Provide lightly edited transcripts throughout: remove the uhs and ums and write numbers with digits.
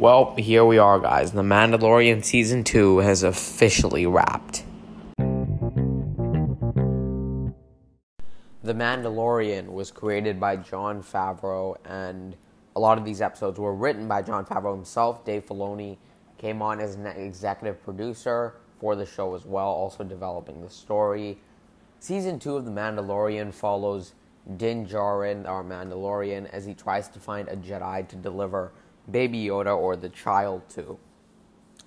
Well, here we are, guys. The Mandalorian Season 2 has officially wrapped. The Mandalorian was created by Jon Favreau, and a lot of these episodes were written by Jon Favreau himself. Dave Filoni came on as an executive producer for the show as well, also developing the story. Season 2 of The Mandalorian follows Din Djarin, our Mandalorian, as he tries to find a Jedi to deliver Baby Yoda, or the child, to.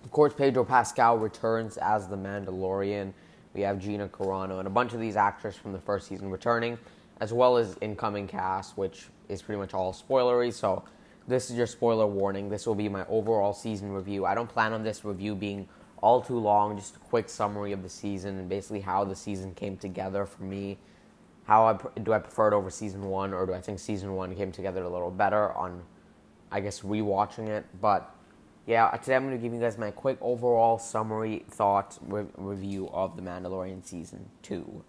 Of course, Pedro Pascal returns as the Mandalorian. We have Gina Carano and a bunch of these actors from the first season returning, as well as incoming cast, which is pretty much all spoilery, so this is your spoiler warning. This will be my overall season review. I don't plan on this review being all too long, just a quick summary of the season and basically how the season came together for me. Do I prefer it over Season 1, or do I think Season 1 came together a little better on, I guess, rewatching it? But yeah, today I'm going to give you guys my quick overall summary, thoughts, review of The Mandalorian Season 2.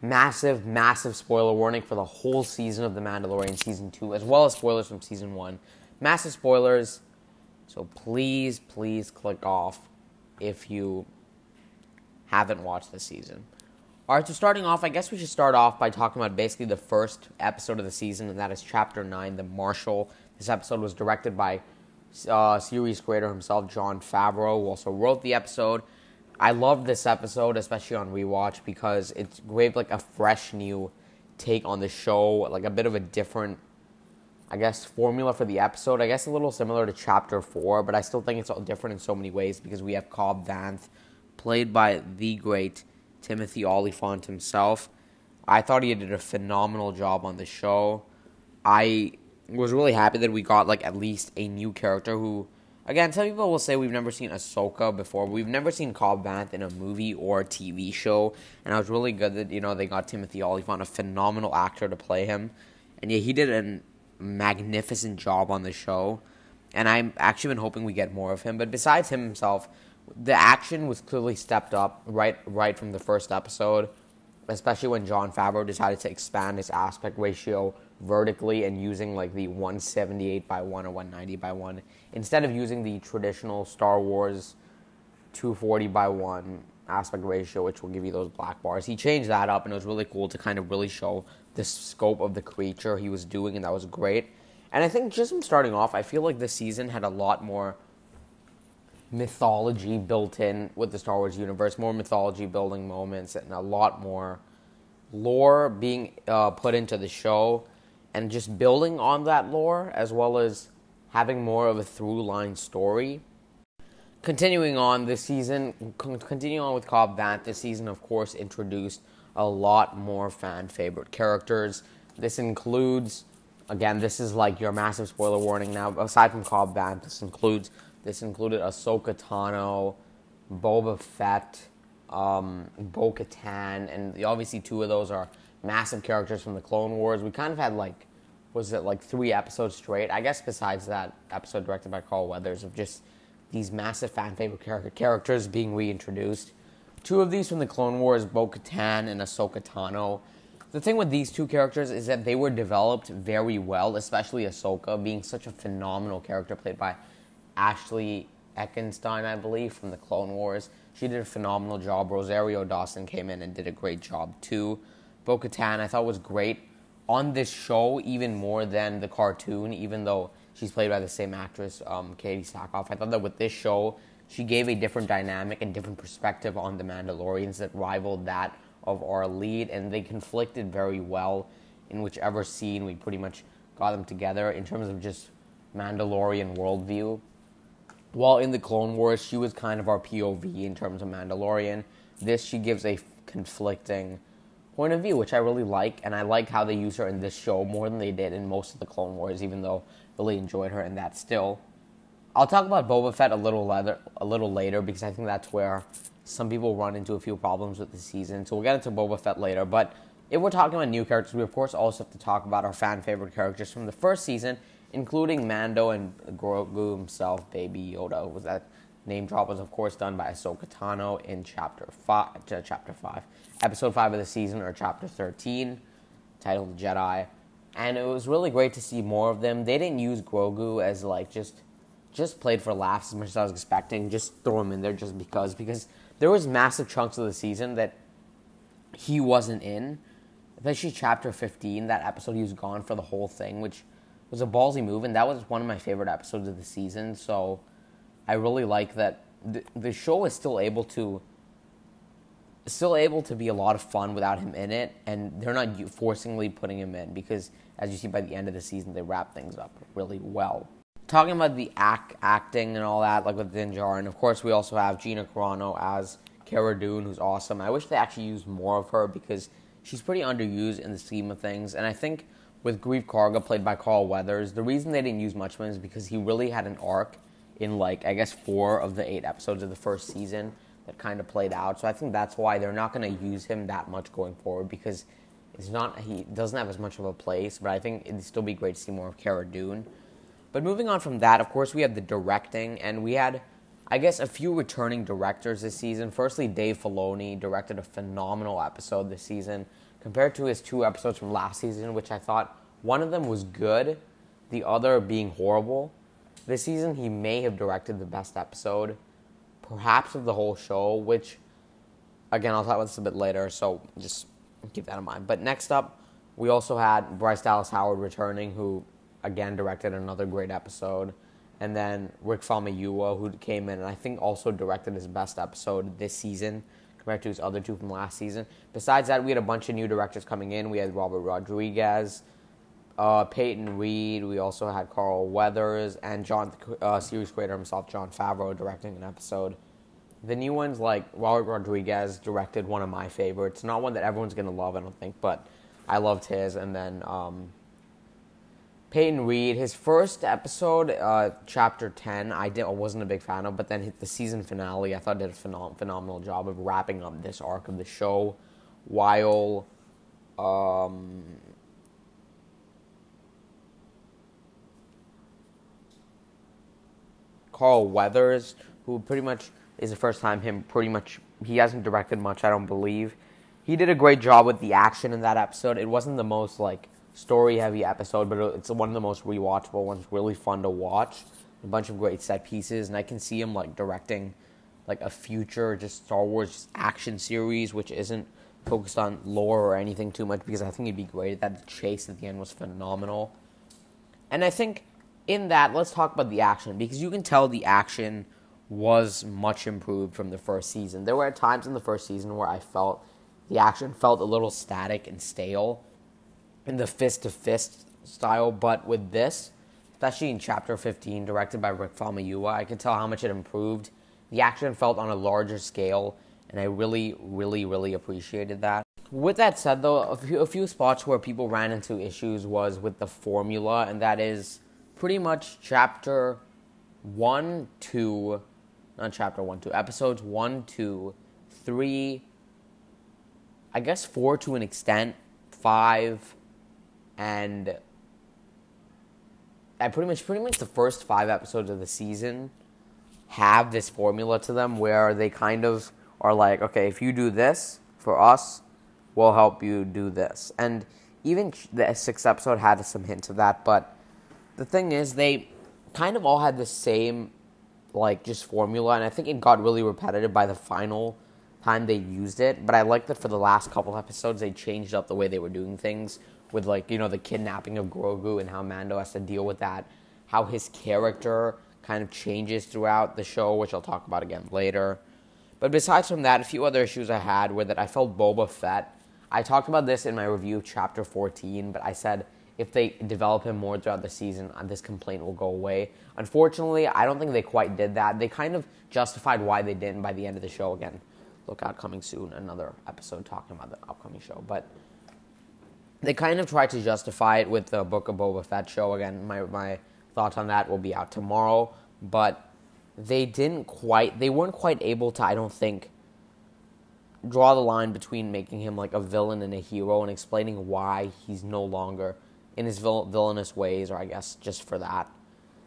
Massive, massive spoiler warning for the whole season of The Mandalorian Season 2, as well as spoilers from Season 1. Massive spoilers, so please, please click off if you haven't watched this season. Alright, so starting off, I guess we should start off by talking about basically the first episode of the season, and that is Chapter 9, The Marshal. This episode was directed by series creator himself, Jon Favreau, who also wrote the episode. I loved this episode, especially on rewatch, because it gave like a fresh new take on the show, like a bit of a different, I guess, formula for the episode. I guess a little similar to Chapter 4, but I still think it's all different in so many ways, because we have Cobb Vanth, played by the great Timothy Oliphant himself. I thought he did a phenomenal job on the show. I was really happy that we got like at least a new character who, again, some people will say we've never seen Ahsoka before, but we've never seen Cobb Vanth in a movie or a TV show, and I was really good that, you know, they got Timothy Oliphant, a phenomenal actor, to play him, and yeah, he did a magnificent job on the show, and I've actually been hoping we get more of him. But besides him himself, the action was clearly stepped up right from the first episode, especially when Jon Favreau decided to expand his aspect ratio vertically and using like the 178:1 or 190:1 instead of using the traditional Star Wars 240:1 aspect ratio, which will give you those black bars. He changed that up, and it was really cool to kind of really show the scope of the creature he was doing, and that was great. And I think just from starting off, I feel like this season had a lot more mythology built in with the Star Wars universe, more mythology building moments, and a lot more lore being put into the show, and just building on that lore, as well as having more of a through line story. Continuing on this season, continuing on with Cobb Vanth, this season of course introduced a lot more fan favorite characters. This includes, again, this is like your massive spoiler warning now, aside from Cobb Vanth, this included Ahsoka Tano, Boba Fett, Bo-Katan, and obviously two of those are massive characters from the Clone Wars. We kind of had like 3 episodes straight, I guess, besides that episode directed by Carl Weathers, of just these massive fan favorite characters being reintroduced. 2 of these from the Clone Wars, Bo-Katan and Ahsoka Tano. The thing with these 2 characters is that they were developed very well, especially Ahsoka being such a phenomenal character played by Ashley Eckstein, I believe, from the Clone Wars. She did a phenomenal job. Rosario Dawson came in and did a great job too. Bo-Katan, I thought, was great on this show, even more than the cartoon, even though she's played by the same actress, Katie Sackhoff. I thought that with this show, she gave a different dynamic and different perspective on the Mandalorians that rivaled that of our lead, and they conflicted very well in whichever scene we pretty much got them together in terms of just Mandalorian worldview. While in the Clone Wars, she was kind of our POV in terms of Mandalorian. This, she gives a conflicting point of view, which I really like, and I like how they use her in this show more than they did in most of the Clone Wars, even though I really enjoyed her in that still. I'll talk about Boba Fett a little later, because I think that's where some people run into a few problems with the season, so we'll get into Boba Fett later. But if we're talking about new characters, we of course also have to talk about our fan-favorite characters from the first season, including Mando and Grogu himself, Baby Yoda. That name drop was, of course, done by Ahsoka Tano in Episode 5 of the season, or Chapter 13, titled Jedi. And it was really great to see more of them. They didn't use Grogu as, like, just just played for laughs as much as I was expecting. Just throw him in there just because there was massive chunks of the season that he wasn't in. Especially Chapter 15, that episode he was gone for the whole thing, which was a ballsy move, and that was one of my favorite episodes of the season. So I really like that the show is still able to be a lot of fun without him in it, and they're not forcingly putting him in because, as you see, by the end of the season, they wrap things up really well. Talking about the acting and all that, like with Din Djarin, of course, we also have Gina Carano as Cara Dune, who's awesome. I wish they actually used more of her because she's pretty underused in the scheme of things, and I think with Grief Karga, played by Carl Weathers, the reason they didn't use much of him is because he really had an arc in, like, I guess 4 of the 8 episodes of the first season that kind of played out. So I think that's why they're not going to use him that much going forward because he doesn't have as much of a place, but I think it'd still be great to see more of Cara Dune. But moving on from that, of course, we have the directing, and we had, I guess, a few returning directors this season. Firstly, Dave Filoni directed a phenomenal episode this season compared to his 2 episodes from last season, which I thought one of them was good, the other being horrible. This season, he may have directed the best episode, perhaps of the whole show, which, again, I'll talk about this a bit later, so just keep that in mind. But next up, we also had Bryce Dallas Howard returning, who, again, directed another great episode. And then Rick Famuyiwa, who came in and I think also directed his best episode this season compared to his other 2 from last season. Besides that, we had a bunch of new directors coming in. We had Robert Rodriguez, Peyton Reed. We also had Carl Weathers and series creator himself, Jon Favreau, directing an episode. The new ones, like Robert Rodriguez, directed one of my favorites. Not one that everyone's going to love, I don't think, but I loved his. And then Peyton Reed, his first episode, Chapter 10, I wasn't a big fan of, but then hit the season finale. I thought did a phenomenal job of wrapping up this arc of the show, while Carl Weathers, who pretty much is the first time he hasn't directed much, I don't believe. He did a great job with the action in that episode. It wasn't the most, like, story-heavy episode, but it's one of the most rewatchable ones, really fun to watch. A bunch of great set pieces, and I can see him, like, directing, like, a future just Star Wars just action series, which isn't focused on lore or anything too much, because I think he'd be great at that. The chase at the end was phenomenal. And I think in that, let's talk about the action, because you can tell the action was much improved from the first season. There were times in the first season where I felt the action felt a little static and stale, in the fist-to-fist style, but with this, especially in Chapter 15, directed by Rick Famuyiwa, I could tell how much it improved. The action felt on a larger scale, and I really, really, really appreciated that. With that said, though, a few spots where people ran into issues was with the formula, and that is pretty much episodes 1, 2, 3, I guess 4 to an extent, 5, and I pretty much the first 5 episodes of the season have this formula to them where they kind of are like, okay, if you do this for us, we'll help you do this. And even the 6th episode had some hints of that, but the thing is they kind of all had the same, like, just formula, and I think it got really repetitive by the final time they used it. But I like that for the last couple episodes they changed up the way they were doing things, with, like, you know, the kidnapping of Grogu and how Mando has to deal with that, how his character kind of changes throughout the show, which I'll talk about again later. But besides from that, a few other issues I had were that I felt Boba Fett, I talked about this in my review of Chapter 14, but I said if they develop him more throughout the season, this complaint will go away. Unfortunately, I don't think they quite did that. They kind of justified why they didn't by the end of the show. Again, look out, coming soon, another episode talking about the upcoming show, but they kind of tried to justify it with the Book of Boba Fett show. Again, my thoughts on that will be out tomorrow. But they weren't quite able to, I don't think, draw the line between making him like a villain and a hero and explaining why he's no longer in his villainous ways, or I guess just for that.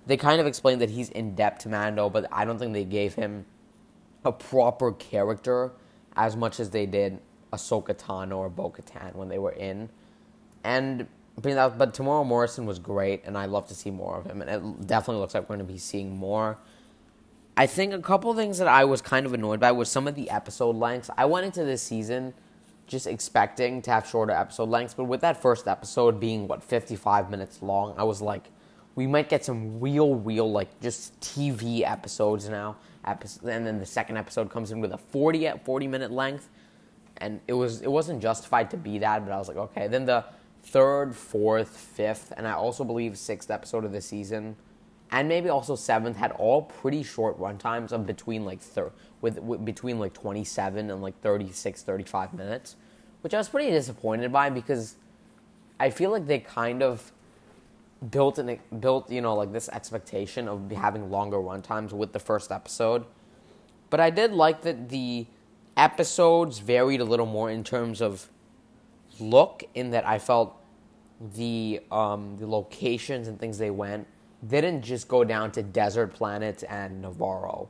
They kind of explained that he's in debt to Mando, but I don't think they gave him a proper character as much as they did Ahsoka Tano or Bo-Katan when they were in. And But Temuera Morrison was great, and I love to see more of him. And it definitely looks like we're going to be seeing more. I think a couple of things that I was kind of annoyed by was some of the episode lengths. I went into this season just expecting to have shorter episode lengths, but with that first episode being, 55 minutes long, I was like, we might get some real, just TV episodes now. And then the second episode comes in with a 40-minute length, and it wasn't justified to be that, but I was like, okay. Then the third, fourth, fifth, and I also believe sixth episode of the season, and maybe also seventh, had all pretty short run times of between 27 and 36, 35 minutes, which I was pretty disappointed by, because I feel like they kind of built this expectation of having longer run times with the first episode. But I did like that the episodes varied a little more in terms of look, in that I felt the locations and things they went didn't just go down to desert planets and Navarro.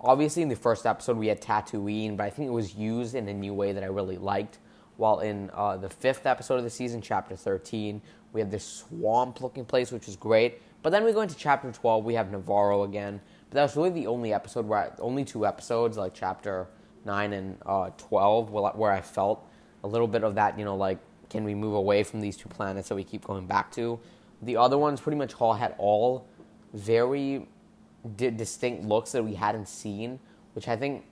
Obviously, in the first episode, we had Tatooine, but I think it was used in a new way that I really liked. While in the fifth episode of the season, Chapter 13, we had this swamp-looking place, which was great. But then we go into Chapter 12, we have Navarro again. But that was really the only episode only two episodes, Chapter 9 and 12, where I felt a little bit of that, can we move away from these two planets that we keep going back to? The other ones pretty much all had very distinct looks that we hadn't seen, which I think,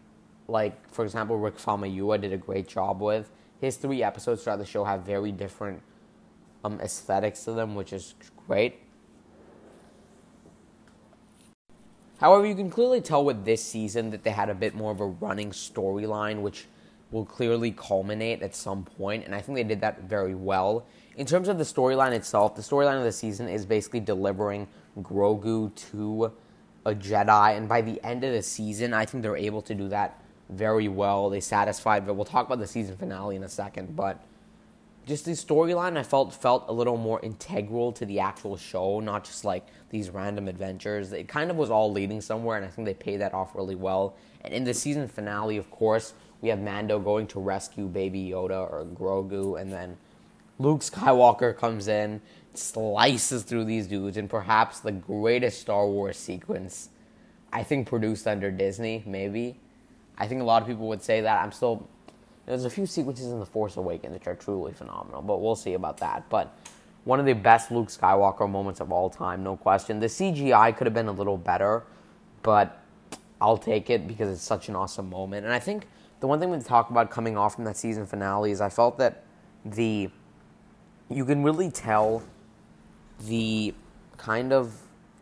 for example, Rick Famuyiwa did a great job with. His three episodes throughout the show have very different aesthetics to them, which is great. However, you can clearly tell with this season that they had a bit more of a running storyline, which will clearly culminate at some point, and I think they did that very well. In terms of the storyline itself, the storyline of the season is basically delivering Grogu to a Jedi, and by the end of the season, I think they're able to do that very well. They satisfied, but we'll talk about the season finale in a second, but just the storyline I felt a little more integral to the actual show, not just these random adventures. It kind of was all leading somewhere, and I think they paid that off really well. And in the season finale, of course, we have Mando going to rescue Baby Yoda or Grogu, and then Luke Skywalker comes in, slices through these dudes, and perhaps the greatest Star Wars sequence, I think, produced under Disney, maybe. I think a lot of people would say that. There's a few sequences in The Force Awakens which are truly phenomenal, but we'll see about that. But one of the best Luke Skywalker moments of all time, no question. The CGI could have been a little better, but I'll take it because it's such an awesome moment. And I think the one thing we talk about coming off from that season finale is I felt that you can really tell the kind of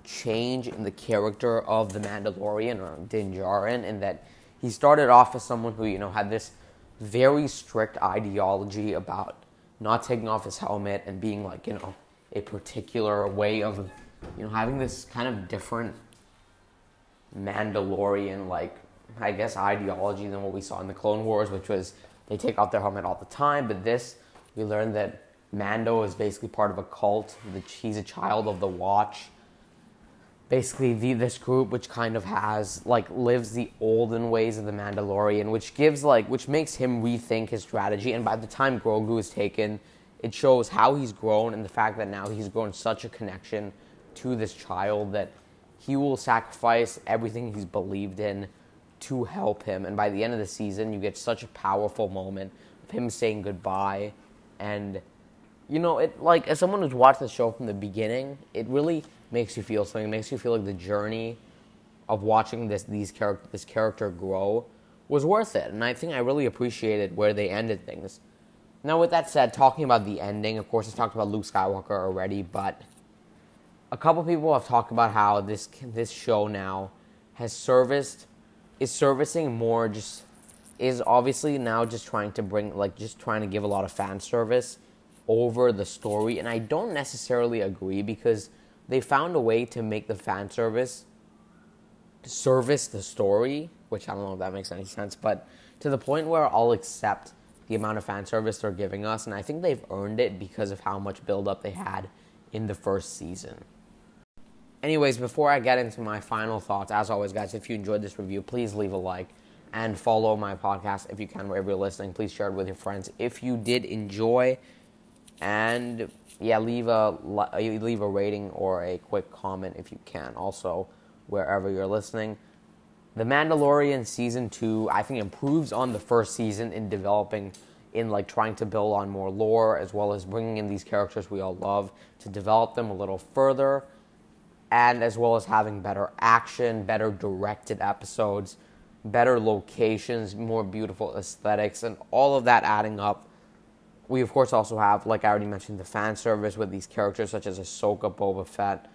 change in the character of the Mandalorian, or Din Djarin, in that he started off as someone who, had this very strict ideology about not taking off his helmet and being a particular way of, having this kind of different Mandalorian, ideology than what we saw in the Clone Wars, which was they take off their helmet all the time. But this, we learned that Mando is basically part of a cult. He's a child of the Watch. Basically, this group which kind of has, lives the olden ways of the Mandalorian, which gives, which makes him rethink his strategy. And by the time Grogu is taken, it shows how he's grown, and the fact that now he's grown such a connection to this child that he will sacrifice everything he's believed in to help him. And by the end of the season, you get such a powerful moment of him saying goodbye. And, it, as someone who's watched the show from the beginning, it really makes you feel something. It makes you feel like the journey of watching this character grow was worth it. And I think I really appreciated where they ended things. Now, with that said, talking about the ending, of course, I talked about Luke Skywalker already, but a couple people have talked about how this show now is obviously now just trying to bring, trying to give a lot of fan service over the story. And I don't necessarily agree, because they found a way to make the fan service the story, which I don't know if that makes any sense, but to the point where I'll accept the amount of fan service they're giving us, and I think they've earned it because of how much build-up they had in the first season. Anyways, before I get into my final thoughts, as always, guys, if you enjoyed this review, please leave a like and follow my podcast if you can wherever you're listening. Please share it with your friends if you did enjoy, and Yeah, leave a rating or a quick comment if you can. Also, wherever you're listening, The Mandalorian Season 2, I think, improves on the first season in developing, in like trying to build on more lore, as well as bringing in these characters we all love to develop them a little further, and as well as having better action, better directed episodes, better locations, more beautiful aesthetics, and all of that adding up. We, of course, also have, like I already mentioned, the fan service with these characters such as Ahsoka, Boba Fett,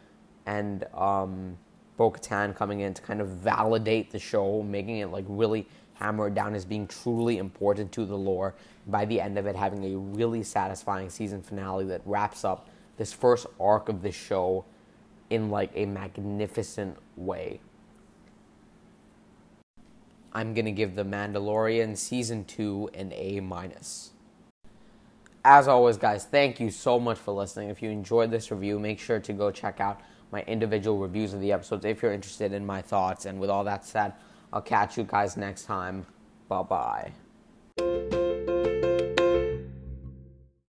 and Bo-Katan coming in to kind of validate the show, making it, like, really hammer it down as being truly important to the lore. By the end of it, having a really satisfying season finale that wraps up this first arc of the show in, like, a magnificent way. I'm going to give The Mandalorian Season 2 an A-. As always, guys, thank you so much for listening. If you enjoyed this review, make sure to go check out my individual reviews of the episodes if you're interested in my thoughts. And with all that said, I'll catch you guys next time. Bye-bye.